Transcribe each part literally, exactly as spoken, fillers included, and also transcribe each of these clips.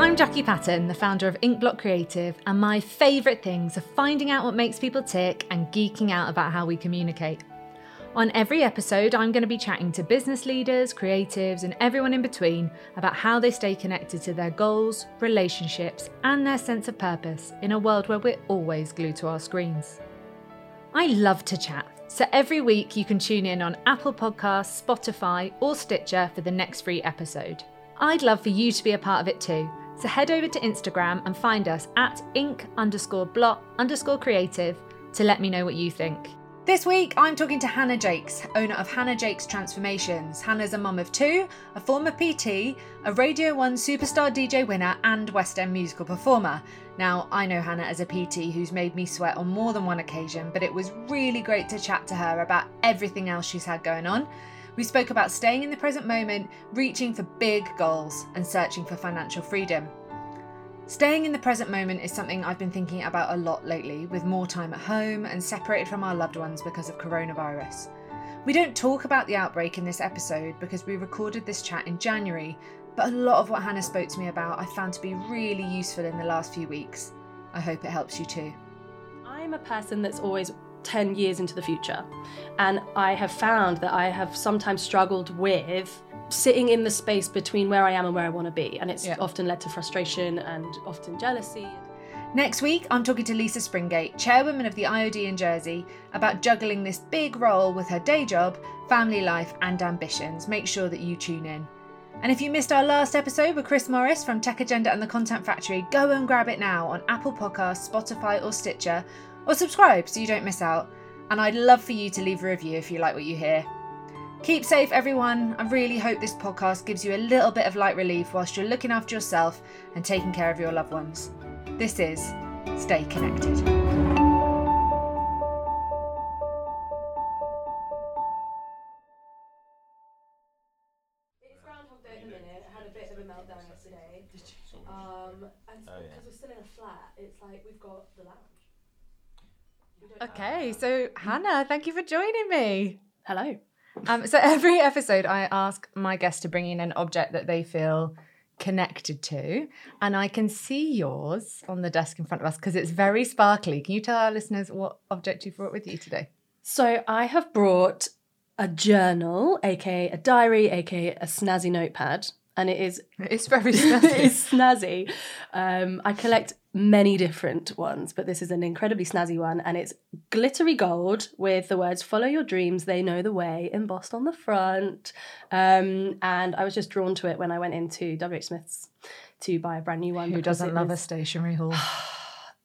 I'm Jackie Patton, the founder of Inkblock Creative, and my favourite things are finding out what makes people tick and geeking out about how we communicate. On every episode, I'm going to be chatting to business leaders, creatives, and everyone in between about how they stay connected to their goals, relationships, and their sense of purpose in a world where we're always glued to our screens. I love to chat, so every week you can tune in on Apple Podcasts, Spotify, or Stitcher for the next free episode. I'd love for you to be a part of it too, so head over to Instagram and find us at ink underscore blot underscore creative to let me know what you think. This week I'm talking to Hannah Jakes, owner of Hannah Jakes Transformations. Hannah's a mum of two, a former P T, a Radio one Superstar D J winner and West End musical performer. Now, I know Hannah as a P T who's made me sweat on more than one occasion, but it was really great to chat to her about everything else she's had going on. We spoke about staying in the present moment, reaching for big goals, and searching for financial freedom. Staying in the present moment is something I've been thinking about a lot lately, with more time at home and separated from our loved ones because of coronavirus. We don't talk about the outbreak in this episode because we recorded this chat in January, but a lot of what Hannah spoke to me about I found to be really useful in the last few weeks. I hope it helps you too. I'm a person that's always ten years into the future, and I have found that I have sometimes struggled with sitting in the space between where I am and where I want to be, and it's yeah. often led to frustration and often jealousy. Next week I'm talking to Lisa Springate, chairwoman of the I O D in Jersey, about juggling this big role with her day job, family life and ambitions. Make sure that you tune in. And if you missed our last episode with Chris Morris from Tech Agenda and the Content Factory, go and grab it now on Apple Podcasts, Spotify or Stitcher, or subscribe so you don't miss out. And I'd love for you to leave a review if you like what you hear. Keep safe, everyone. I really hope this podcast gives you a little bit of light relief whilst you're looking after yourself and taking care of your loved ones. This is Stay Connected. Okay, so Hannah, thank you for joining me. Hello. Um, so every episode I ask my guests to bring in an object that they feel connected to, and I can see yours on the desk in front of us because it's very sparkly. Can you tell our listeners what object you brought with you today? So I have brought a journal, aka a diary, aka a snazzy notepad, and it is... It's very snazzy. It's snazzy. Um, I collect... many different ones, but this is an incredibly snazzy one, and it's glittery gold with the words "Follow your dreams, they know the way" embossed on the front. Um, and I was just drawn to it when I went into W H Smiths to buy a brand new one. Who doesn't love was... a stationery haul?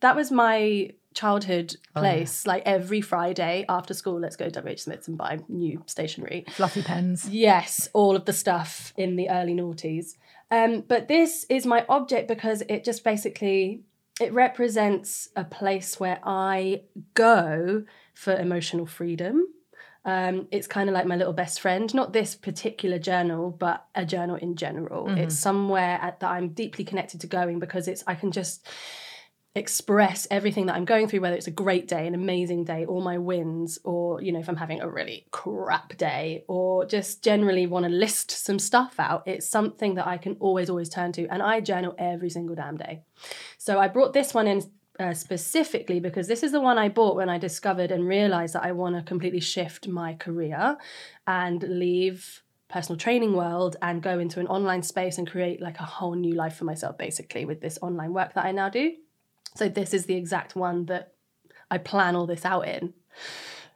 That was my childhood place. Oh, yeah. Like every Friday after school, let's go to W H Smiths and buy new stationery. Fluffy pens. Yes, all of the stuff in the early noughties. Um, but this is my object because it just basically... it represents a place where I go for emotional freedom. Um, it's kind of like my little best friend, not this particular journal, but a journal in general. Mm-hmm. It's somewhere at, that I'm deeply connected to going because it's I can just express everything that I'm going through, whether it's a great day, an amazing day, or my wins, or, you know, if I'm having a really crap day, or just generally want to list some stuff out. It's something that I can always, always turn to. And I journal every single damn day. So I brought this one in uh, specifically because this is the one I bought when I discovered and realized that I want to completely shift my career and leave personal training world and go into an online space and create like a whole new life for myself, basically, with this online work that I now do. So this is the exact one that I plan all this out in,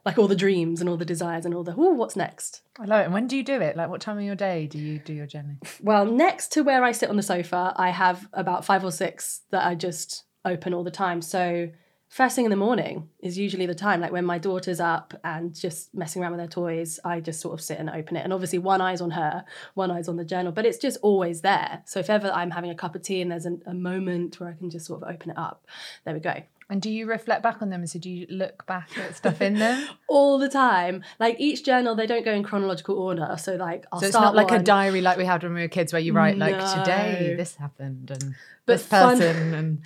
like all the dreams and all the desires and all the, oh, what's next? I love it. And when do you do it? Like what time of your day do you do your journey? Well, next to where I sit on the sofa, I have about five or six that I just open all the time. So first thing in the morning is usually the time, like when my daughter's up and just messing around with her toys, I just sort of sit and open it. And obviously one eye's on her, one eye's on the journal, but it's just always there. So if ever I'm having a cup of tea and there's an, a moment where I can just sort of open it up, there we go. And do you reflect back on them? So do you look back at stuff in them? All the time. Like each journal, they don't go in chronological order. So like I'll start So it's start not like one. A diary like we had when we were kids where you write no. like today this happened and but this person fun- and...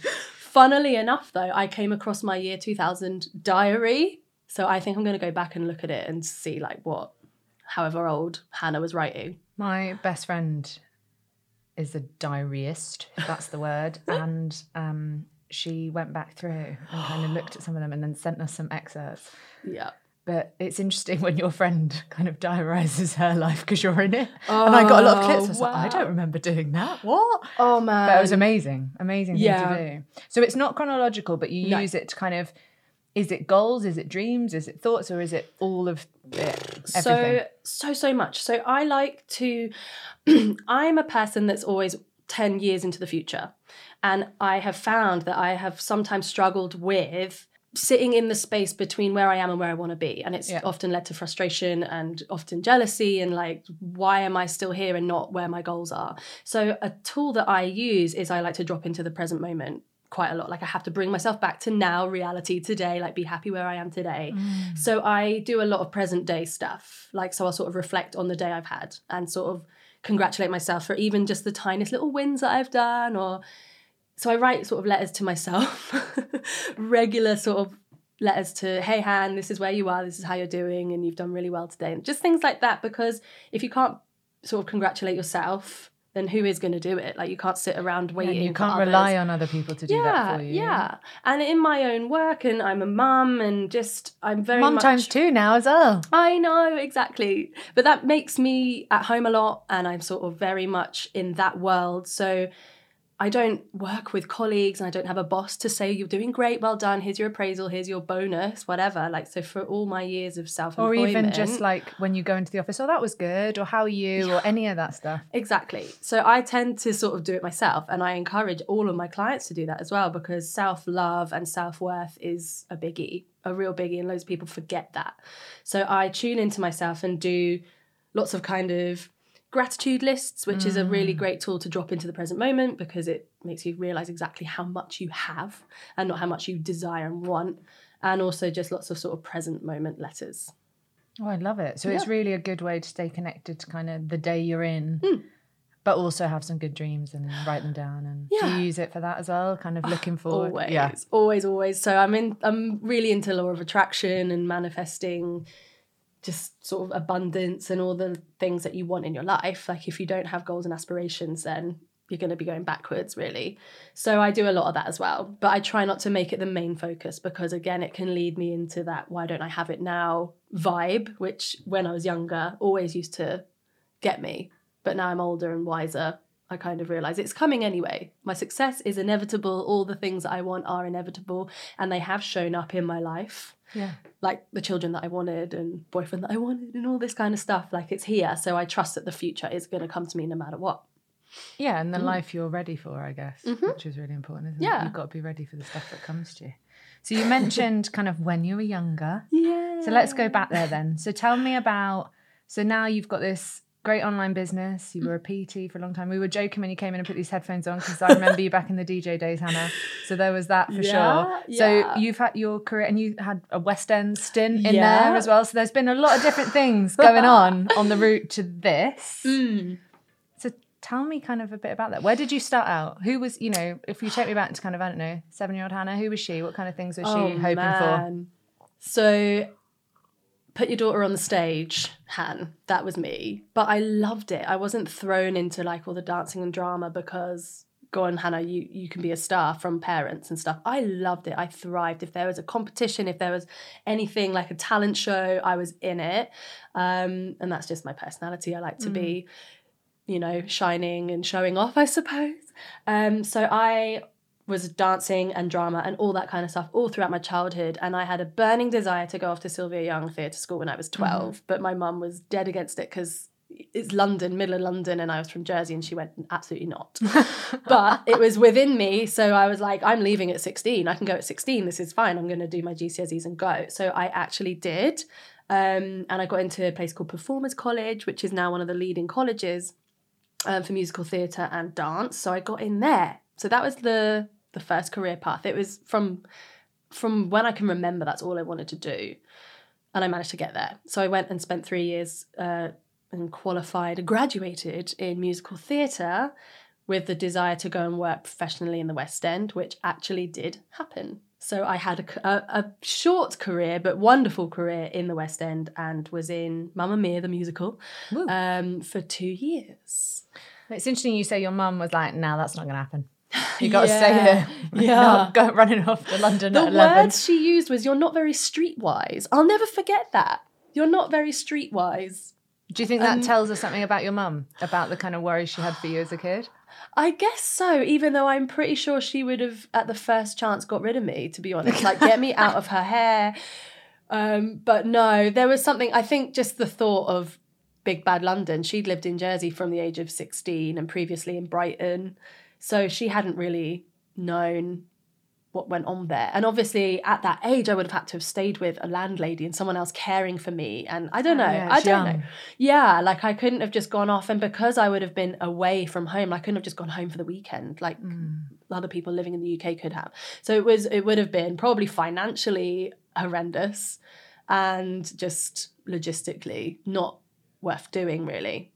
Funnily enough, though, I came across my year two thousand diary. So I think I'm going to go back and look at it and see like what, however old Hannah was writing. My best friend is a diaryist, if that's the word, and um, she went back through and kind of looked at some of them and then sent us some excerpts. Yeah. But it's interesting when your friend kind of diarises her life because you're in it. Oh, and I got a lot of clips. I was wow. like, I don't remember doing that. What? Oh, man. But it was amazing. Amazing yeah. thing to do. So it's not chronological, but you no. use it to kind of, is it goals? Is it dreams? Is it thoughts? Or is it all of it? Everything? So, so, so much. So I like to, I'm a person that's always ten years into the future. And I have found that I have sometimes struggled with sitting in the space between where I am and where I want to be. And it's yeah. often led to frustration and often jealousy and like, why am I still here and not where my goals are? So a tool that I use is I like to drop into the present moment quite a lot. Like I have to bring myself back to now, reality today, like be happy where I am today. Mm. So I do a lot of present day stuff. Like, so I'll sort of reflect on the day I've had and sort of congratulate myself for even just the tiniest little wins that I've done. Or so I write sort of letters to myself, regular sort of letters to, hey, Han, this is where you are, this is how you're doing, and you've done really well today. And just things like that, because if you can't sort of congratulate yourself, then who is going to do it? Like, you can't sit around waiting. And you can't rely on other people to do yeah, that for you. Yeah, and in my own work, and I'm a mum, and just, I'm very mum much... Mum times two now as well. I know, exactly. But that makes me at home a lot, and I'm sort of very much in that world, so I don't work with colleagues and I don't have a boss to say, you're doing great, well done, here's your appraisal, here's your bonus, whatever. Like, so for all my years of self-employment. Or even just like when you go into the office, oh, that was good, or how are you, yeah. or any of that stuff. Exactly. So I tend to sort of do it myself, and I encourage all of my clients to do that as well, because self-love and self-worth is a biggie, a real biggie, and loads of people forget that. So I tune into myself and do lots of kind of gratitude lists, which mm. is a really great tool to drop into the present moment, because it makes you realize exactly how much you have and not how much you desire and want. And also just lots of sort of present moment letters. Oh, I love it. So yeah. it's really a good way to stay connected to kind of the day you're in, mm. but also have some good dreams and write them down. And yeah. do you use it for that as well? Kind of looking forward. Always, yeah. always, always. So I'm in, I'm really into law of attraction and manifesting, just sort of abundance and all the things that you want in your life. Like, if you don't have goals and aspirations, then you're going to be going backwards, really. So I do a lot of that as well, but I try not to make it the main focus, because again, it can lead me into that why don't I have it now vibe, which when I was younger always used to get me, but now I'm older and wiser, I kind of realise it's coming anyway. My success is inevitable. All the things that I want are inevitable, and they have shown up in my life. Yeah. Like the children that I wanted and boyfriend that I wanted and all this kind of stuff. Like, it's here. So I trust that the future is going to come to me no matter what. Yeah. And the mm. life you're ready for, I guess, mm-hmm. which is really important, isn't yeah. it? You've got to be ready for the stuff that comes to you. So you mentioned kind of when you were younger. Yeah. So let's go back there then. So tell me about, so now you've got this great online business. You were a P T for a long time. We were joking when you came in and put these headphones on, because I remember you back in the D J days, Hannah. So there was that for yeah, sure. Yeah. So you've had your career, and you had a West End stint in yeah. there as well. So there's been a lot of different things going on on the route to this. Mm. So tell me kind of a bit about that. Where did you start out? Who was, you know, if you take me back to kind of, I don't know, seven-year-old Hannah, who was she? What kind of things was oh, she hoping man. for? So... Put your daughter on the stage, Han. That was me. But I loved it. I wasn't thrown into like all the dancing and drama, because go on, Hannah, you, you can be a star from parents and stuff. I loved it. I thrived. If there was a competition, if there was anything like a talent show, I was in it. Um, and that's just my personality. I like to mm. be, you know, shining and showing off, I suppose. Um, so I... was dancing and drama and all that kind of stuff all throughout my childhood, and I had a burning desire to go off to Sylvia Young Theatre School when I was twelve, mm-hmm. but my mum was dead against it, because it's London, middle of London, and I was from Jersey, and she went, absolutely not. But it was within me, so I was like, I'm leaving at sixteen, I can go at sixteen, this is fine, I'm going to do my G C S Es and go. So I actually did, um, and I got into a place called Performers College, which is now one of the leading colleges um, for musical theatre and dance, so I got in there. So that was the the first career path. It was from from when I can remember, that's all I wanted to do. And I managed to get there. So I went and spent three years uh, and qualified and graduated in musical theatre with the desire to go and work professionally in the West End, which actually did happen. So I had a, a, a short career, but wonderful career in the West End, and was in Mamma Mia, the musical, um, for two years. It's interesting you say your mum was like, no, nah, that's not going to happen. You got yeah. to stay here. Yeah. Go running off to London the at eleven. The word she used was, you're not very streetwise. I'll never forget that. You're not very streetwise. Do you think that um, tells us something about your mum, about the kind of worry she had for you as a kid? I guess so, even though I'm pretty sure she would have, at the first chance, got rid of me, to be honest. Like, get me out of her hair. Um, but no, there was something, I think just the thought of big bad London. She'd lived in Jersey from the age of sixteen and previously in Brighton. So she hadn't really known what went on there. And obviously at that age, I would have had to have stayed with a landlady and someone else caring for me. And I don't know. Oh, yeah, I don't young. know. Yeah, like I couldn't have just gone off. And because I would have been away from home, I couldn't have just gone home for the weekend like mm. other people living in the U K could have. So it was. It would have been probably financially horrendous and just logistically not worth doing, really.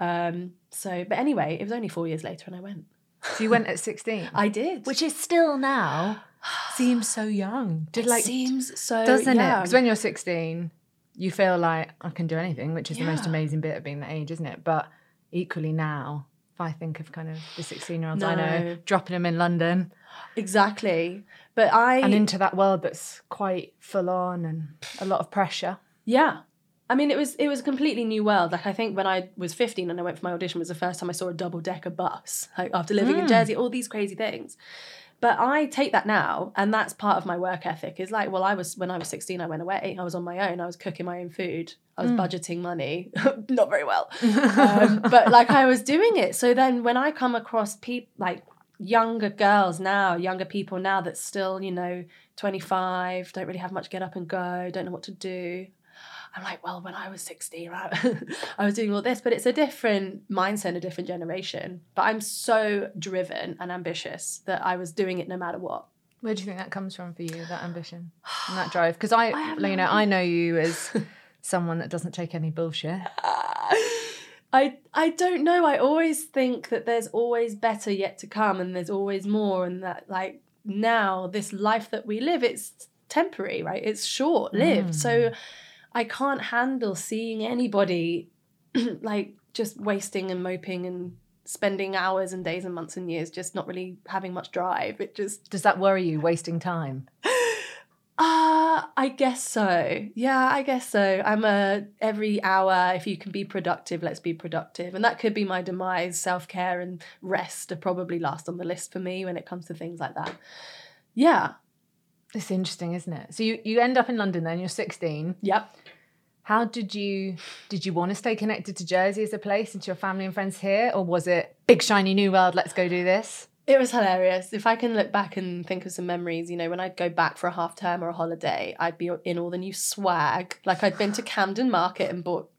Um, so, but anyway, it was only four years later and I went. So you went at sixteen? I did. Which is still now seems so young. Did, like, it seems so doesn't young. It? Because when you're sixteen, you feel like I can do anything, which is yeah. the most amazing bit of being that age, isn't it? But equally now, if I think of kind of the sixteen-year-olds no. I know, dropping them in London. Exactly. But I... And into that world that's quite full-on and a lot of pressure. Yeah. I mean, it was it was a completely new world. Like, I think when I was fifteen and I went for my audition, it was the first time I saw a double-decker bus, like, after living mm. in Jersey, all these crazy things. But I take that now, and that's part of my work ethic. It's like, well, I was when I was sixteen, I went away. I was on my own. I was cooking my own food. I was mm. budgeting money. Not very well. Um, but, like, I was doing it. So then when I come across people, like, younger girls now, younger people now that's still, you know, twenty-five, don't really have much get up and go, don't know what to do. I'm like, well, when I was sixteen, I, I was doing all this, but it's a different mindset and a different generation. But I'm so driven and ambitious that I was doing it no matter what. Where do you think that comes from for you, that ambition and that drive? Because I, I you know, I know you as someone that doesn't take any bullshit. I I don't know. I always think that there's always better yet to come and there's always more, and that, like, now this life that we live, it's temporary, right? It's short-lived. Mm. So I can't handle seeing anybody like just wasting and moping and spending hours and days and months and years just not really having much drive. It just... Does that worry you, wasting time? Ah, uh, I guess so. Yeah, I guess so. I'm a every hour, if you can be productive, let's be productive. And that could be my demise. Self-care and rest are probably last on the list for me when it comes to things like that. Yeah. It's interesting, isn't it? So you, you end up in London then, you're sixteen. Yep. How did you, did you want to stay connected to Jersey as a place and to your family and friends here? Or was it big, shiny new world, let's go do this? It was hilarious. If I can look back and think of some memories, you know, when I'd go back for a half term or a holiday, I'd be in all the new swag. Like, I'd been to Camden Market and bought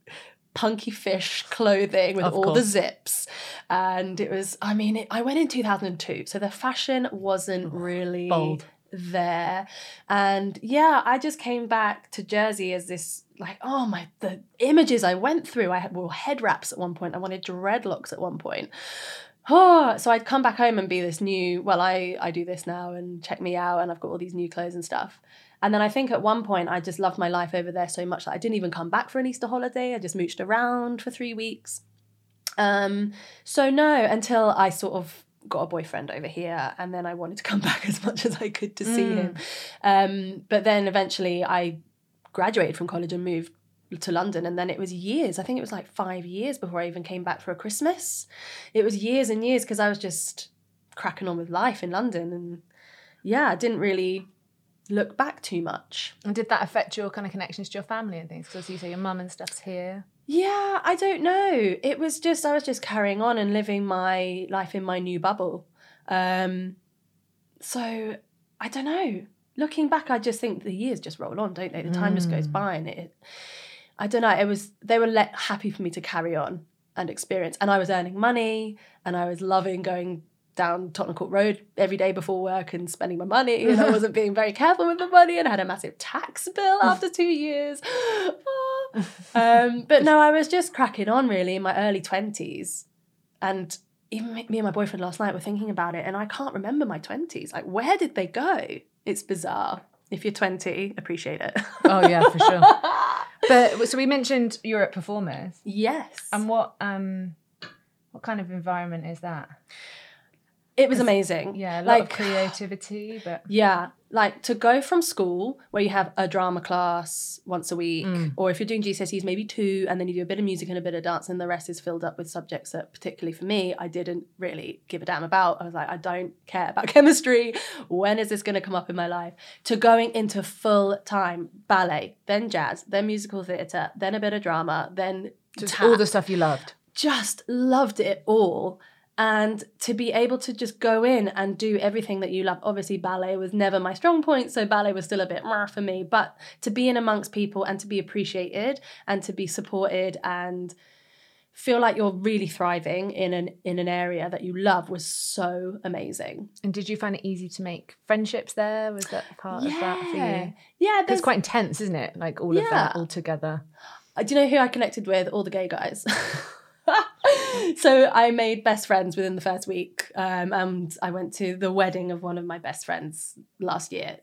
punky fish clothing with all the zips. And it was, I mean, it, I went in two thousand two. So the fashion wasn't really... Bold. There. And yeah, I just came back to Jersey as this, like, oh my, the images I went through. I had, well, head wraps at one point. I wanted dreadlocks at one point. Oh, so I'd come back home and be this new, well, I, I do this now and check me out and I've got all these new clothes and stuff. And then I think at one point I just loved my life over there so much that I didn't even come back for an Easter holiday. I just mooched around for three weeks. Um, so no, until I sort of got a boyfriend over here, and then I wanted to come back as much as I could to see mm. him. Um, but then eventually I graduated from college and moved to London, and then it was years. I think it was like five years before I even came back for a Christmas. It was years and years because I was just cracking on with life in London, and yeah, I didn't really look back too much. And did that affect your kind of connections to your family and things? Because you say your mum and stuff's here. Yeah, I don't know. It was just, I was just carrying on and living my life in my new bubble. Um, so, I don't know. Looking back, I just think the years just roll on, don't they? The time mm. just goes by and it, I don't know. It was, they were let, happy for me to carry on and experience. And I was earning money and I was loving going down Tottenham Court Road every day before work and spending my money, and I wasn't being very careful with the money and I had a massive tax bill after two years. Oh. Um, but no, I was just cracking on really in my early twenties, and even me and my boyfriend last night were thinking about it and I can't remember my twenties. Like, where did they go? It's bizarre. If you're twenty, appreciate it. Oh yeah, for sure. But so we mentioned you're at Performers. Yes. And what... um What kind of environment is that? It was amazing. Yeah, a lot like, of creativity. But yeah, like to go from school where you have a drama class once a week, mm. or if you're doing G C S Es, maybe two, and then you do a bit of music and a bit of dance, and the rest is filled up with subjects that, particularly for me, I didn't really give a damn about. I was like, I don't care about chemistry. When is this going to come up in my life? To going into full-time ballet, then jazz, then musical theatre, then a bit of drama, then just tap. All the stuff you loved. Just loved it all. And to be able to just go in and do everything that you love. Obviously, ballet was never my strong point, so ballet was still a bit meh for me. But to be in amongst people and to be appreciated and to be supported and feel like you're really thriving in an in an area that you love was so amazing. And did you find it easy to make friendships there? Was that part yeah. of that for you? Yeah. It's quite intense, isn't it? Like all yeah. of that all together. Do you know who I connected with? All the gay guys. So I made best friends within the first week, um, and I went to the wedding of one of my best friends last year.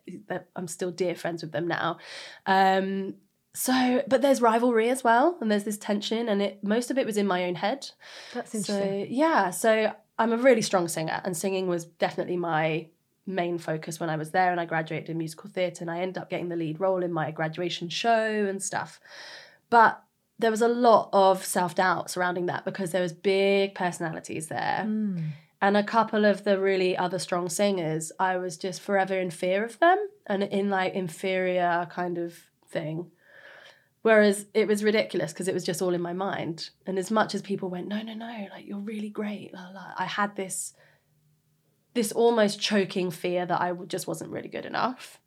I'm still dear friends with them now. Um, so, but there's rivalry as well, and there's this tension, and it most of it was in my own head. That's interesting. So, yeah, so I'm a really strong singer, and singing was definitely my main focus when I was there, and I graduated in musical theatre, and I ended up getting the lead role in my graduation show and stuff. But there was a lot of self-doubt surrounding that because there was big personalities there. Mm. And a couple of the really other strong singers, I was just forever in fear of them and in like inferior kind of thing. Whereas it was ridiculous because it was just all in my mind. And as much as people went, no, no, no, like you're really great, la, la, I had this, this almost choking fear that I just wasn't really good enough.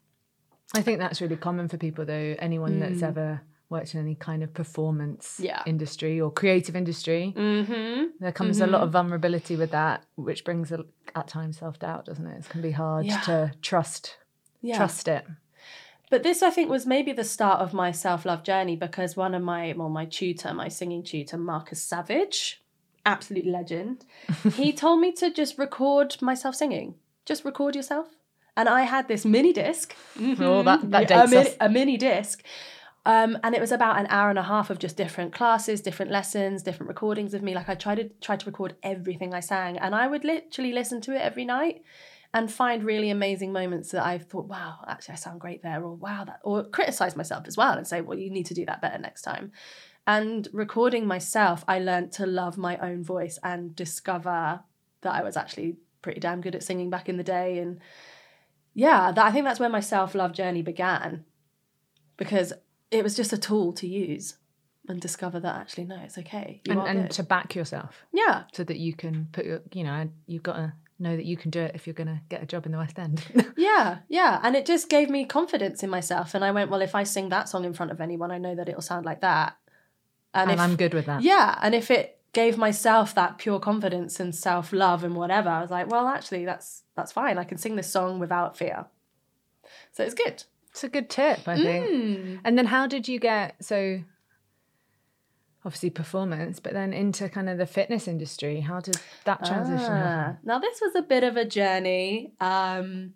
I think that's really common for people though, anyone mm. that's ever worked in any kind of performance yeah. industry or creative industry. Mm-hmm. There comes mm-hmm. a lot of vulnerability with that, which brings a, at times self-doubt, doesn't it? It can be hard yeah. to trust yeah. trust it. But this, I think, was maybe the start of my self-love journey because one of my, well, my tutor, my singing tutor, Marcus Savage, absolute legend, he told me to just record myself singing. Just record yourself. And I had this mini disc. Mm-hmm. Oh, that, that dates a, us. A mini disc. Um, and it was about an hour and a half of just different classes, different lessons, different recordings of me. Like I tried to try to record everything I sang, and I would literally listen to it every night and find really amazing moments that I thought, wow, actually I sound great there, or wow, that, or criticize myself as well and say, well, you need to do that better next time. And recording myself, I learned to love my own voice and discover that I was actually pretty damn good at singing back in the day. And yeah, that, I think that's where my self-love journey began, because it was just a tool to use and discover that actually, no, it's okay. You and are and good. To back yourself. Yeah. So that you can put your, you know, you've got to know that you can do it if you're going to get a job in the West End. yeah, yeah. And it just gave me confidence in myself. And I went, well, if I sing that song in front of anyone, I know that it'll sound like that. And, and if, I'm good with that. Yeah. And if it gave myself that pure confidence and self-love and whatever, I was like, well, actually, that's that's fine. I can sing this song without fear. So it's good. It's a good tip, I think. Mm. And then how did you get, so obviously performance, but then into kind of the fitness industry? How did that transition ah. happen? Now, this was a bit of a journey. Um,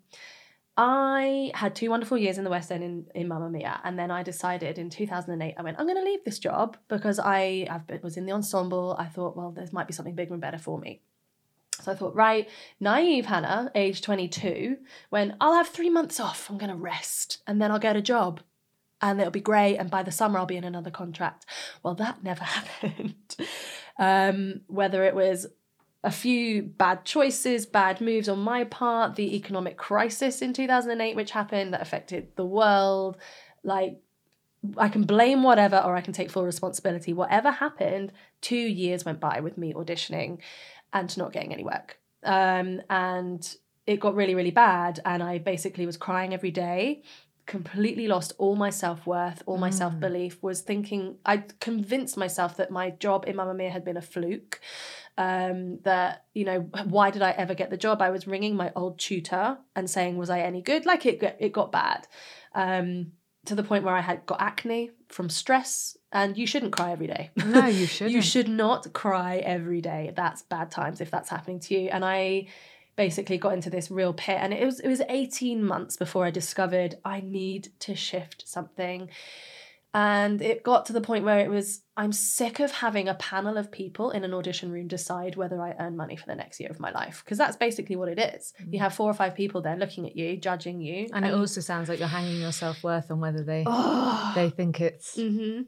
I had two wonderful years in the West End in, in Mamma Mia. And then I decided in two thousand eight, I went, I'm going to leave this job because I I've, was in the ensemble. I thought, well, there might be something bigger and better for me. So I thought, right, naive Hannah, age twenty-two, when I'll have three months off, I'm going to rest and then I'll get a job and it'll be great. And by the summer, I'll be in another contract. Well, that never happened. um, whether it was a few bad choices, bad moves on my part, the economic crisis in two thousand eight, which happened that affected the world, like I can blame whatever or I can take full responsibility. Whatever happened, two years went by with me auditioning and not getting any work. Um, and it got really, really bad. And I basically was crying every day, completely lost all my self-worth, all my mm. self-belief, was thinking, I convinced myself that my job in Mamma Mia had been a fluke, um, that, you know, why did I ever get the job? I was ringing my old tutor and saying, was I any good? Like it, it got bad. Um, to the point where I had got acne from stress. And you shouldn't cry every day. No, you shouldn't. You should not cry every day. That's bad times if that's happening to you. And I basically got into this real pit. And it was it was eighteen months before I discovered I need to shift something. And it got to the point where it was, I'm sick of having a panel of people in an audition room decide whether I earn money for the next year of my life. Because that's basically what it is. Mm. You have four or five people there looking at you, judging you. And, and it also sounds like you're hanging your self-worth on whether they oh. they think it's... Mm-hmm.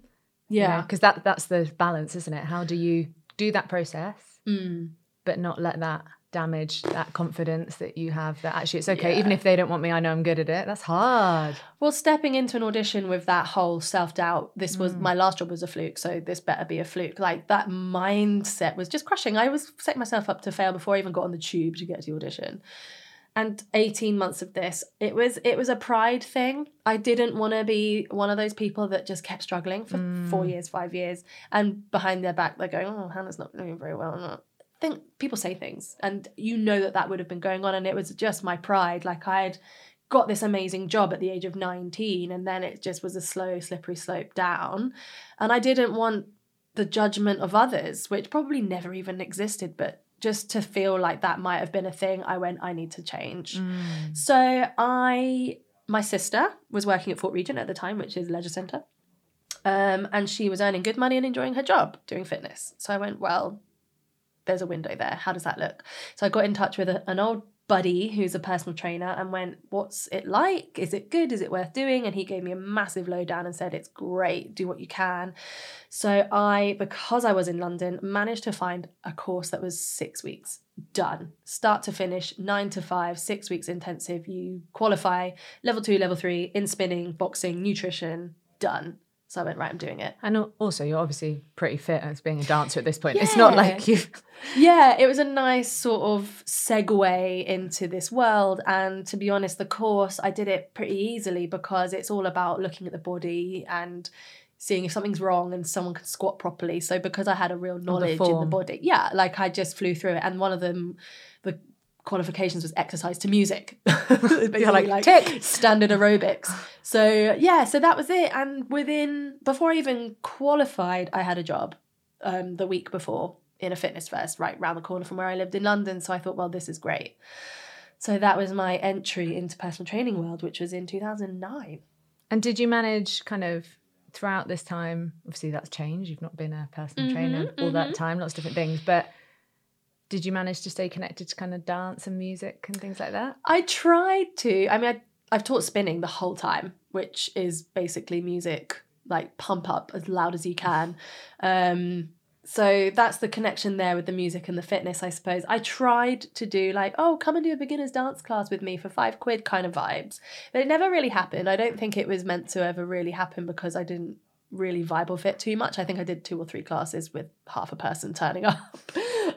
Yeah. Because you know, that that's the balance, isn't it? How do you do that process mm. but not let that damage that confidence that you have that actually it's okay, yeah. even if they don't want me, I know I'm good at it. That's hard. Well, stepping into an audition with that whole self-doubt, this was mm. my last job was a fluke, so this better be a fluke. Like that mindset was just crushing. I was setting myself up to fail before I even got on the tube to get to the audition. And eighteen months of this, it was it was a pride thing. I didn't want to be one of those people that just kept struggling for mm. four years, five years, and behind their back they're going, oh, Hannah's not doing very well. I think people say things, and you know that that would have been going on, and it was just my pride. Like I had got this amazing job at the age of nineteen, and then it just was a slow, slippery slope down. And I didn't want the judgment of others, which probably never even existed, but just to feel like that might have been a thing, I went, I need to change. Mm. So I, my sister was working at Fort Regent at the time, which is a leisure centre, um, and she was earning good money and enjoying her job doing fitness. So I went, well, there's a window there. How does that look? So I got in touch with a, an old buddy who's a personal trainer and went, what's it like? Is it good? Is it worth doing? And he gave me a massive lowdown and said, it's great, do what you can. So I, because I was in London, managed to find a course that was six weeks done, start to finish, nine to five, six weeks intensive. You qualify level two, level three in spinning, boxing, nutrition, done. So I went, right, I'm doing it. And also, you're obviously pretty fit as being a dancer at this point. Yeah. It's not like you... Yeah, it was a nice sort of segue into this world. And to be honest, the course, I did it pretty easily because it's all about looking at the body and seeing if something's wrong and someone can squat properly. So because I had a real knowledge the in the body. Yeah, like I just flew through it. And one of them, the qualifications was exercise to music. Basically like, like tick. Standard aerobics. So yeah, so that was it. And within, before I even qualified, I had a job um, the week before in a Fitness First, right round the corner from where I lived in London. So I thought, well, this is great. So that was my entry into personal training world, which was in two thousand nine. And did you manage kind of throughout this time, obviously that's changed, you've not been a personal mm-hmm, trainer all mm-hmm. that time, lots of different things, but did you manage to stay connected to kind of dance and music and things like that? I tried to. I mean, I, I've taught spinning the whole time, which is basically music, like pump up as loud as you can. Um, so that's the connection there with the music and the fitness, I suppose. I tried to do like, oh, come and do a beginner's dance class with me for five quid kind of vibes. But it never really happened. I don't think it was meant to ever really happen because I didn't really vibe off it too much. I think I did two or three classes with half a person turning up.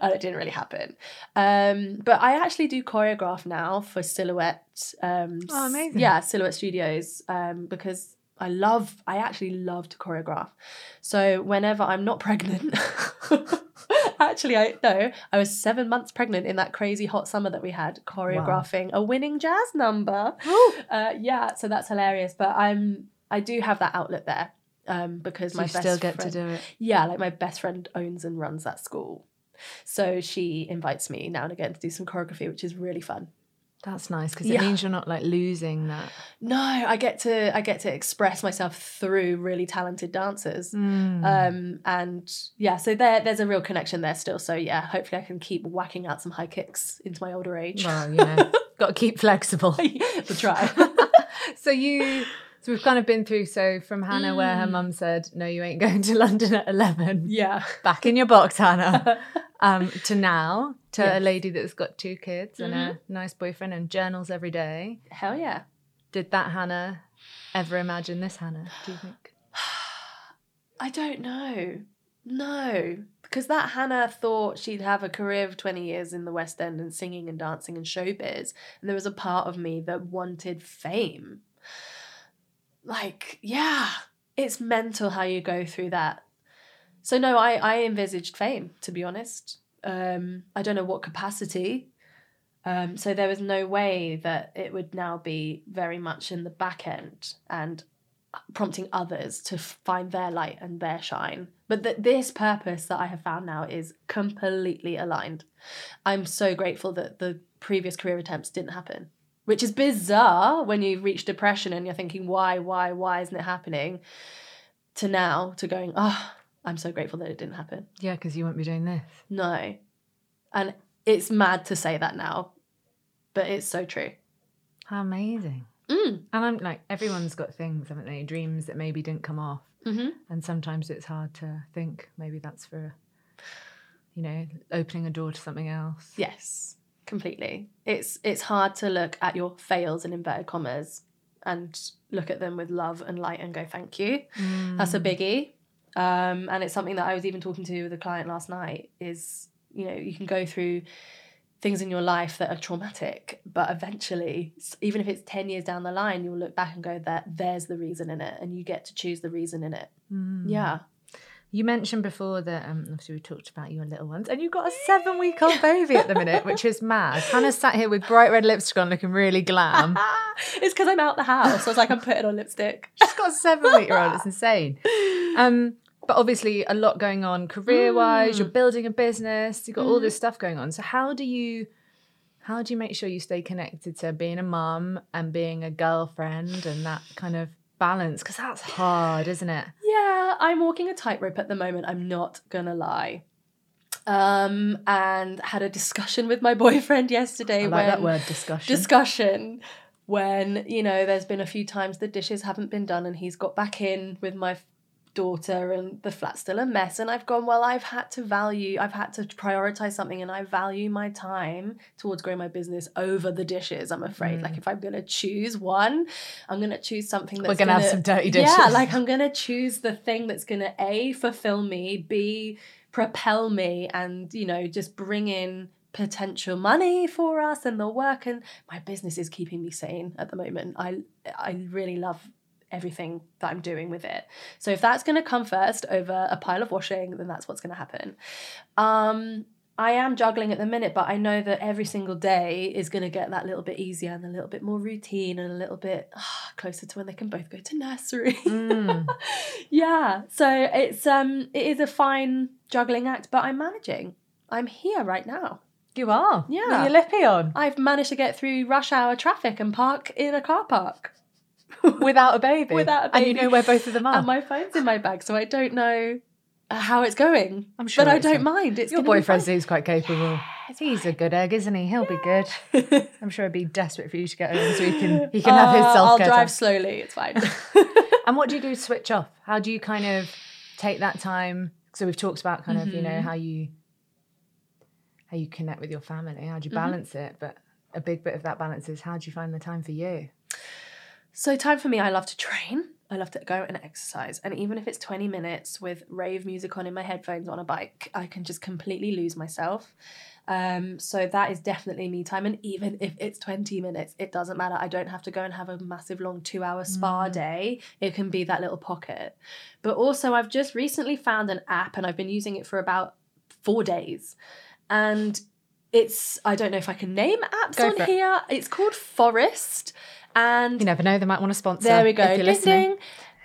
And it didn't really happen. Um, but I actually do choreograph now for Silhouette. Um, oh, amazing. Yeah, Silhouette Studios, um, because I love, I actually love to choreograph. So whenever I'm not pregnant, actually, I no, I was seven months pregnant in that crazy hot summer that we had, choreographing wow. a winning jazz number. Uh, yeah, so that's hilarious. But I'm, I do have that outlet there um, because so my you best still get friend, to do it. Yeah, like my best friend owns and runs that school. So she invites me now and again to do some choreography, which is really fun. That's nice because it yeah. means you're not like losing that. No, I get to I get to express myself through really talented dancers. Mm. Um, and yeah, so there there's a real connection there still. So yeah, hopefully I can keep whacking out some high kicks into my older age. Well, you know, got to keep flexible. We'll try. So you... So we've kind of been through, so from Hannah mm. where her mum said, no, you ain't going to London at eleven. Yeah. Back in your box, Hannah. um, to now, to yes. a lady that's got two kids mm-hmm. and a nice boyfriend and journals every day. Hell yeah. Did that Hannah ever imagine this Hannah, do you think? I don't know. No. Because that Hannah thought she'd have a career of twenty years in the West End and singing and dancing and showbiz. And there was a part of me that wanted fame. Like, yeah, it's mental how you go through that. So no, I, I envisaged fame, to be honest. Um, I don't know what capacity. Um, so there was no way that it would now be very much in the back end and prompting others to find their light and their shine. But that this purpose that I have found now is completely aligned. I'm so grateful that the previous career attempts didn't happen. Which is bizarre when you reach depression and you're thinking, why, why, why isn't it happening? to now to going, oh, I'm so grateful that it didn't happen. Yeah, because you won't be doing this. No. And it's mad to say that now, but it's so true. How amazing. Mm. And I'm like, everyone's got things, haven't they? Dreams that maybe didn't come off. Mm-hmm. And sometimes it's hard to think maybe that's for, you know, opening a door to something else. Yes, completely. It's it's hard to look at your fails in inverted commas and look at them with love and light and go, thank you. Mm. That's a biggie. Um, and it's something that I was even talking to with a client last night is, you know, you can go through things in your life that are traumatic, but eventually, even if it's ten years down the line, you'll look back and go, that there's the reason in it, and you get to choose the reason in it. Mm. Yeah. You mentioned before that, um, obviously we talked about your little ones, and you've got a seven-week-old baby at the minute, which is mad. Hannah's sat here with bright red lipstick on, looking really glam. It's because I'm out the house. I was like, I'm putting on lipstick. She's got a seven-week-year-old. It's insane. Um, But obviously a lot going on career-wise, mm. you're building a business, you've got mm. all this stuff going on. So how do you how do you make sure you stay connected to being a mum and being a girlfriend and that kind of balance? Because that's hard, isn't it? Yeah, I'm walking a tightrope at the moment, I'm not going to lie. Um, and had a discussion with my boyfriend yesterday. I like when, that word, discussion. Discussion. When, you know, there's been a few times the dishes haven't been done and he's got back in with my daughter and the flat's still a mess, and I've gone, well, I've had to value I've had to prioritize something, and I value my time towards growing my business over the dishes, I'm afraid. Mm. Like if I'm gonna choose one, I'm gonna choose something that's we're gonna, gonna have some dirty dishes. Yeah, like I'm gonna choose the thing that's gonna A, fulfill me, B, propel me, and, you know, just bring in potential money for us and the work. And my business is keeping me sane at the moment. I I really love everything that I'm doing with it. So if that's going to come first over a pile of washing, then that's what's going to happen. Um, I am juggling at the minute, but I know that every single day is going to get that little bit easier and a little bit more routine and a little bit uh, closer to when they can both go to nursery. Mm. Yeah. So it's um, it is a fine juggling act, but I'm managing. I'm here right now. You are? Yeah. With your lippy on. I've managed to get through rush hour traffic and park in a car park. Without a baby. Without a baby. And you know where both of them are. And my phone's in my bag, so I don't know how it's going. I'm sure. But I don't mind. It's your boyfriend seems quite capable. Yeah, he's a good egg, isn't he? He'll yeah. be good. I'm sure he'd be desperate for you to get home so he can, he can uh, have his self-care. I'll drive time. Slowly. It's fine. And what do you do to switch off? How do you kind of take that time? So we've talked about kind mm-hmm. of, you know, how you how you connect with your family. How do you balance mm-hmm. it? But a big bit of that balance is how do you find the time for you? So time for me, I love to train. I love to go and exercise. And even if it's twenty minutes with rave music on in my headphones on a bike, I can just completely lose myself. Um, so that is definitely me time. And even if it's twenty minutes, it doesn't matter. I don't have to go and have a massive long two-hour spa mm. day. It can be that little pocket. But also I've just recently found an app and I've been using it for about four days. And it's, I don't know if I can name apps go on it. Here. It's called Forest. And you never know, they might want to sponsor. There we go. If you're listening.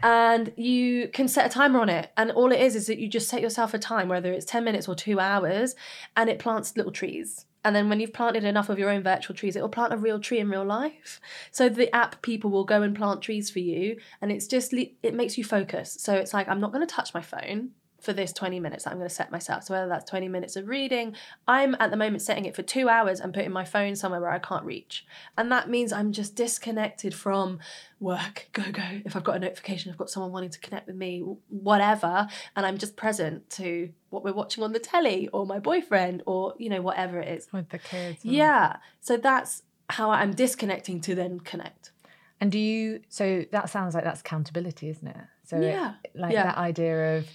And you can set a timer on it. And all it is is that you just set yourself a time, whether it's ten minutes or two hours, and it plants little trees. And then when you've planted enough of your own virtual trees, it will plant a real tree in real life. So the app people will go and plant trees for you. And it's just, it makes you focus. So it's like, I'm not going to touch my phone for this twenty minutes that I'm going to set myself. So whether that's twenty minutes of reading, I'm at the moment setting it for two hours and putting my phone somewhere where I can't reach. And that means I'm just disconnected from work, go, go. If I've got a notification, I've got someone wanting to connect with me, whatever. And I'm just present to what we're watching on the telly or my boyfriend or, you know, whatever it is. With the kids. Yeah. So that's how I'm disconnecting to then connect. And do you, so that sounds like that's accountability, isn't it? So yeah. It, like yeah. that idea of,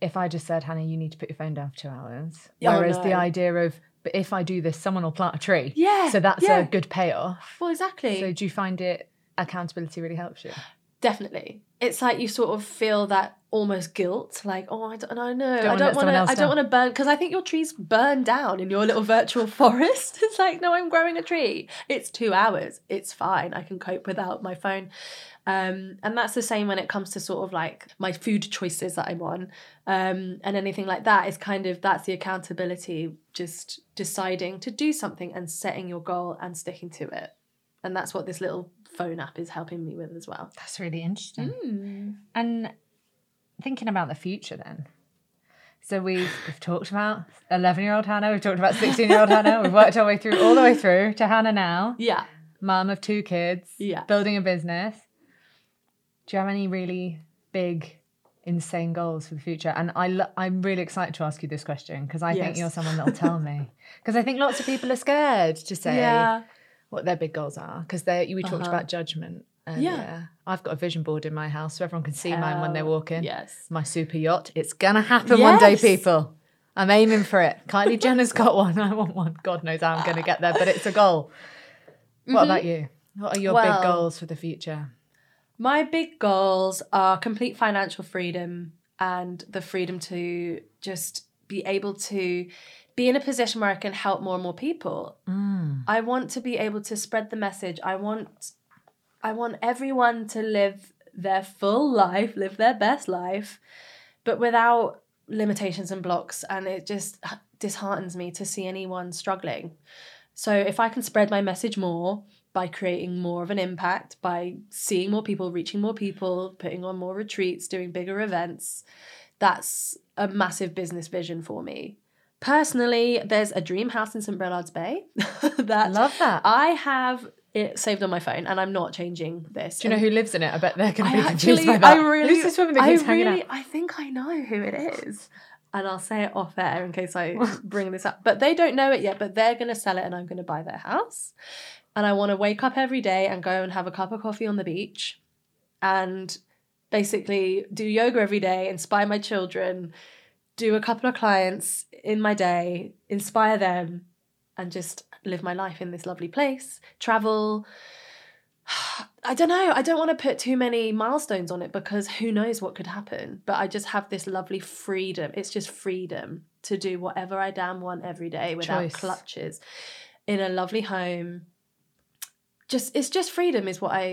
if I just said, Hannah, you need to put your phone down for two hours. Oh, whereas no. the idea of, but if I do this, someone will plant a tree. Yeah. So that's yeah. a good payoff. Well, exactly. So do you find it, accountability really helps you? Definitely. It's like you sort of feel that almost guilt, like, oh, I don't, I know. Don't I don't want to, I don't want to burn, because I think your trees burn down in your little virtual forest. It's like, no, I'm growing a tree. It's two hours. It's fine. I can cope without my phone. Um, and that's the same when it comes to sort of like my food choices that I'm on um, and anything like that is kind of, that's the accountability, just deciding to do something and setting your goal and sticking to it. And that's what this little phone app is helping me with as well. That's really interesting. Mm. And thinking about the future then. So we've, we've talked about eleven-year-old Hannah, we've talked about sixteen-year-old Hannah, we've worked our way through, all the way through to Hannah now. Yeah. Mum of two kids. Yeah. Building a business. Do you have any really big, insane goals for the future? And I lo- I'm really excited to ask you this question because I yes. think you're someone that'll tell me. Because I think lots of people are scared to say yeah. what their big goals are because they we talked uh-huh. about judgment. And yeah. yeah, I've got a vision board in my house so everyone can see oh, mine when they walk in. Yes, my super yacht. It's gonna happen yes. one day, people. I'm aiming for it. Kylie Jenner's got one. I want one. God knows how I'm gonna get there, but it's a goal. Mm-hmm. What about you? What are your well, big goals for the future? My big goals are complete financial freedom and the freedom to just be able to be in a position where I can help more and more people. Mm. I want to be able to spread the message. I want. I want everyone to live their full life, live their best life, but without limitations and blocks. And it just disheartens me to see anyone struggling. So if I can spread my message more by creating more of an impact, by seeing more people, reaching more people, putting on more retreats, doing bigger events, that's a massive business vision for me. Personally, there's a dream house in Saint Brelade's Bay. that Love that. I have... It's saved on my phone, and I'm not changing this. Do you know who lives in it? I bet they're going to be confused by that. I really, Who's this woman that keeps hanging out? I think I know who it is. And I'll say it off air in case I bring this up. But they don't know it yet, but they're going to sell it and I'm going to buy their house. And I want to wake up every day and go and have a cup of coffee on the beach and basically do yoga every day, inspire my children, do a couple of clients in my day, inspire them, and just... live my life in this lovely place, travel. I don't know. I don't want to put too many milestones on it because who knows what could happen. But I just have this lovely freedom. It's just freedom to do whatever I damn want every day without Choice. clutches in a lovely home. Just It's just freedom is what I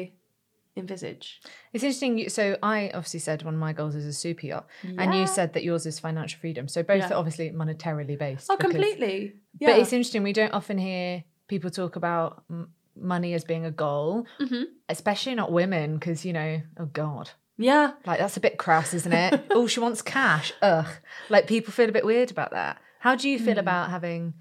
envisage. It's interesting. So I obviously said one of my goals is a super yacht yeah. and you said that yours is financial freedom. So both yeah. are obviously monetarily based. Oh, because, completely. Yeah. But it's interesting. We don't often hear people talk about m- money as being a goal, mm-hmm. especially not women because, you know, oh God. Yeah. Like that's a bit crass, isn't it? Oh, she wants cash. Ugh. Like people feel a bit weird about that. How do you feel mm. about having,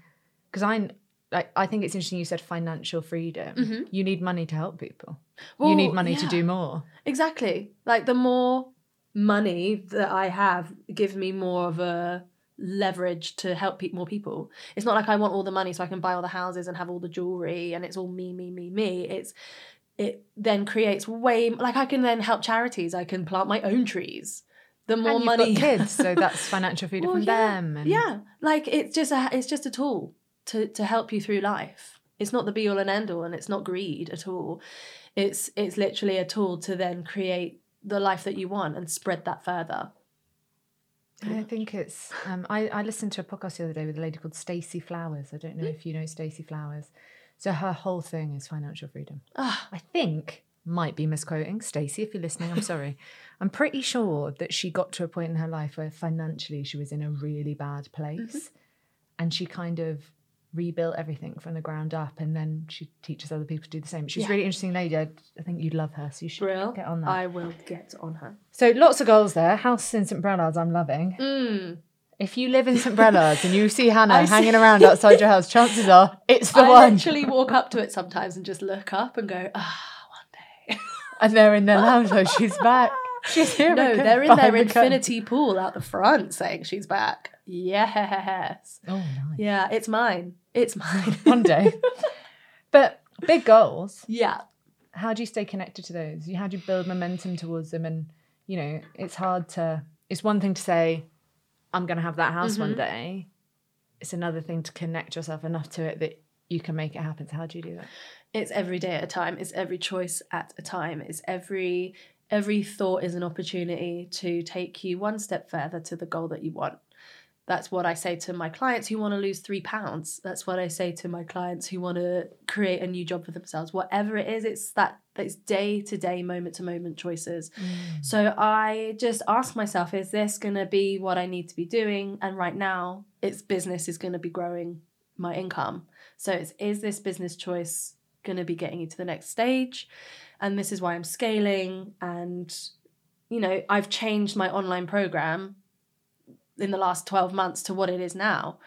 because I, like, I think it's interesting you said financial freedom. Mm-hmm. You need money to help people. Well, you need money yeah. to do more. Exactly. Like the more money that I have gives me more of a leverage to help pe- more people. It's not like I want all the money so I can buy all the houses and have all the jewelry and it's all me, me, me, me. It's it then creates way like I can then help charities. I can plant my own trees. The more and you've money got kids, so that's financial freedom well, from yeah. them. And... yeah, like it's just a it's just a tool to to help you through life. It's not the be all and end all, and it's not greed at all. It's it's literally a tool to then create the life that you want and spread that further. I think it's... Um, I, I listened to a podcast the other day with a lady called Stacy Flowers. I don't know mm. if you know Stacy Flowers. So her whole thing is financial freedom. Oh. I think, might be misquoting. Stacy, if you're listening, I'm sorry. I'm pretty sure that she got to a point in her life where financially she was in a really bad place. Mm-hmm. And she kind of... rebuilt everything from the ground up, and then she teaches other people to do the same. She's yeah. a really interesting lady. I, I think you'd love her, so you should Brill. get on that. I will get on her. So lots of goals there. House in Saint Brelade's, I'm loving. Mm. If you live in Saint Brelade's and you see Hannah I hanging see... around outside your house, chances are it's the I one. I actually walk up to it sometimes and just look up and go, ah, oh, one day. And they're in their lounge, though. She's back. She's here. No, they're in their the infinity gun. pool out the front saying she's back. Yes. Oh, nice. Yeah, it's mine. It's mine. One day. But big goals. Yeah. How do you stay connected to those? How do you build momentum towards them? And, you know, it's hard to... It's one thing to say, I'm going to have that house mm-hmm. one day. It's another thing to connect yourself enough to it that you can make it happen. So how do you do that? It's every day at a time. It's every choice at a time. It's every... Every thought is an opportunity to take you one step further to the goal that you want. That's what I say to my clients who want to lose three pounds. That's what I say to my clients who want to create a new job for themselves. Whatever it is, it's that it's day-to-day, moment-to-moment choices. Mm. So I just ask myself, is this going to be what I need to be doing? And right now, it's business is going to be growing my income. So it's, is this business choice going to be getting you to the next stage? And this is why I'm scaling and you know, I've changed my online program in the last twelve months to what it is now.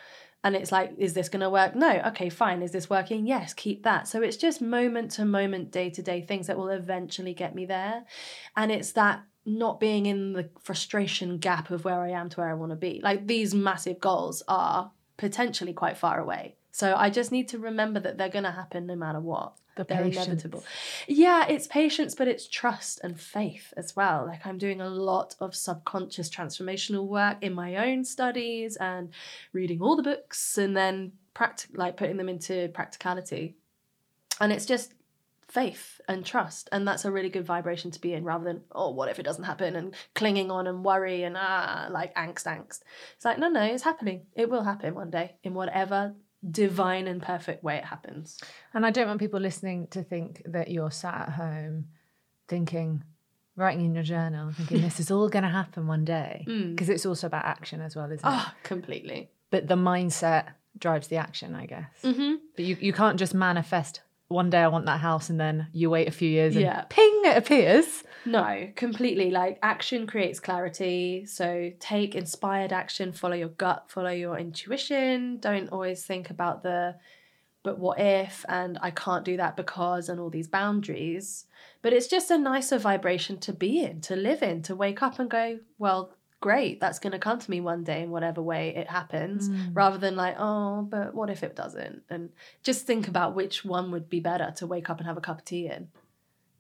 And it's like, is this going to work? No. Okay, fine. Is this working? Yes, keep that. So it's just moment to moment, day to day things that will eventually get me there. And it's that not being in the frustration gap of where I am to where I want to be. Like, these massive goals are potentially quite far away. So I just need to remember that they're going to happen no matter what. The They're patience. Inevitable. Yeah, it's patience, but it's trust and faith as well. Like, I'm doing a lot of subconscious transformational work in my own studies and reading all the books and then practic- like putting them into practicality. And it's just faith and trust. And that's a really good vibration to be in, rather than, oh, what if it doesn't happen, and clinging on and worry and ah, like angst, angst. It's like, no, no, it's happening. It will happen one day in whatever divine and perfect way it happens. And I don't want people listening to think that you're sat at home thinking, writing in your journal, thinking this is all going to happen one day, because mm. it's also about action as well, isn't it? Oh, completely. But the mindset drives the action, I guess. Mm-hmm. But you, you can't just manifest one day I want that house and then you wait a few years and yeah. ping, it appears. No, completely. Like, action creates clarity. So take inspired action, follow your gut, follow your intuition. Don't always think about the, but what if, and I can't do that because, and all these boundaries. But it's just a nicer vibration to be in, to live in, to wake up and go, well, great, that's going to come to me one day in whatever way it happens, mm. rather than like, oh, but what if it doesn't? And just think about which one would be better to wake up and have a cup of tea in.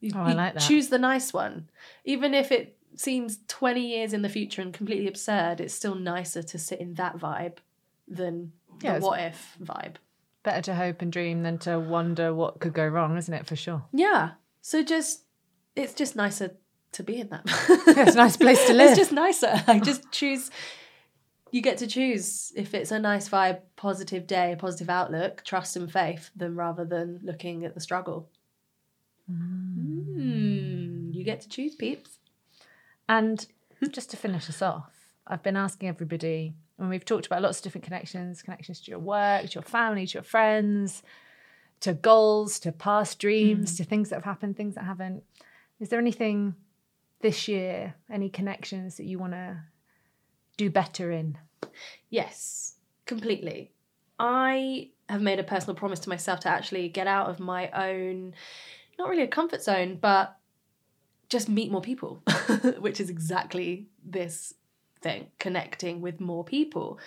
You, oh, I like that. Choose the nice one. Even if it seems twenty years in the future and completely absurd, it's still nicer to sit in that vibe than yeah, the what if vibe. Better to hope and dream than to wonder what could go wrong, isn't it, for sure? Yeah. So just, it's just nicer to be in that. Yeah, it's a nice place to live. It's just nicer. Like, just choose. You get to choose if it's a nice vibe, positive day, positive outlook, trust and faith, then rather than looking at the struggle. Mm. Mm, you get to choose, peeps. And just to finish us off, I've been asking everybody, and we've talked about lots of different connections, connections to your work, to your family, to your friends, to goals, to past dreams, mm. to things that have happened, things that haven't. Is there anything this year, any connections that you want to do better in? Yes, completely. I have made a personal promise to myself to actually get out of my own, not really a comfort zone, but just meet more people, which is exactly this thing, connecting with more people.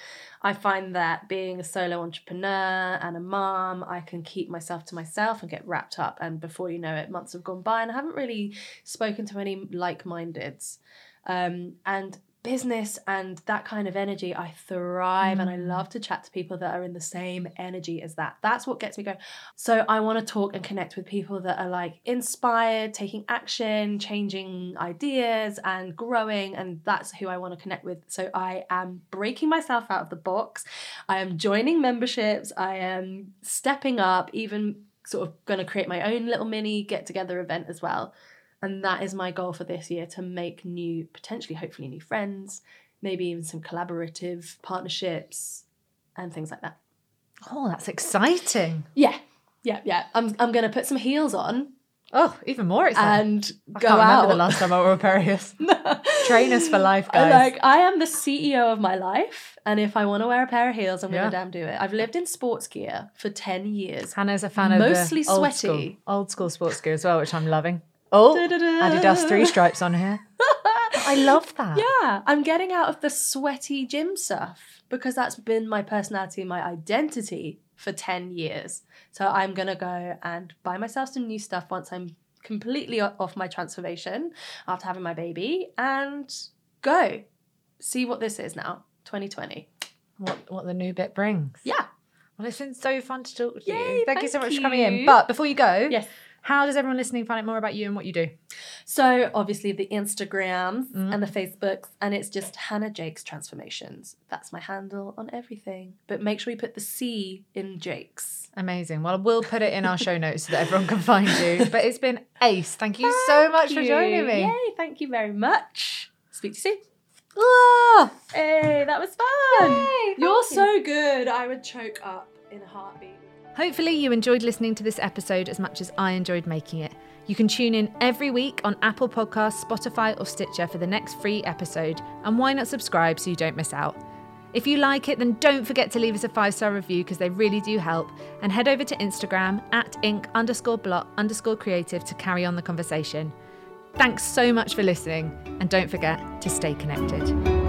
I find that being a solo entrepreneur and a mom, I can keep myself to myself and get wrapped up, and before you know it, months have gone by and I haven't really spoken to any like-mindeds. Um, and business and that kind of energy, I thrive mm. and I love to chat to people that are in the same energy as that. That's what gets me going. So I want to talk and connect with people that are like inspired, taking action, changing ideas and growing, and that's who I want to connect with. So I am breaking myself out of the box. I am joining memberships. I am stepping up, even sort of going to create my own little mini get-together event as well. And that is my goal for this year, to make new, potentially, hopefully new friends, maybe even some collaborative partnerships and things like that. Oh, that's exciting. Yeah, yeah, yeah. I'm I'm going to put some heels on. Oh, even more exciting. And I go can't out. Remember the last time I wore a pair of heels. No. Trainers for life, guys. Like, I am the C E O of my life, and if I want to wear a pair of heels, I'm yeah. going to damn do it. I've lived in sports gear for ten years. Hannah's a fan mostly of mostly sweaty. School, old school sports gear as well, which I'm loving. Oh, da-da-da. Adidas three stripes on here. I love that. Yeah, I'm getting out of the sweaty gym stuff because that's been my personality, my identity for ten years. So I'm going to go and buy myself some new stuff once I'm completely off my transformation after having my baby, and go see what this is now, twenty twenty. What, what the new bit brings. Yeah. Well, it's been so fun to talk to Yay, you. Thank, thank you so much you. for coming in. But before you go... Yes. How does everyone listening find out more about you and what you do? So obviously the Instagrams mm. and the Facebooks, and it's just Hannah Jakes Transformations. That's my handle on everything. But make sure you put the C in Jakes. Amazing. Well, we'll put it in our show notes so that everyone can find you. But it's been ace. Thank you thank so much you. for joining me. Yay, thank you very much. Speak to you soon. Oh, hey, that was fun. Yay, You're you. so good. I would choke up in a heartbeat. Hopefully you enjoyed listening to this episode as much as I enjoyed making it. You can tune in every week on Apple Podcasts, Spotify or Stitcher for the next free episode, and why not subscribe so you don't miss out? If you like it, then don't forget to leave us a five-star review because they really do help, and head over to Instagram at ink underscore block underscore creative to carry on the conversation. Thanks so much for listening, and don't forget to stay connected.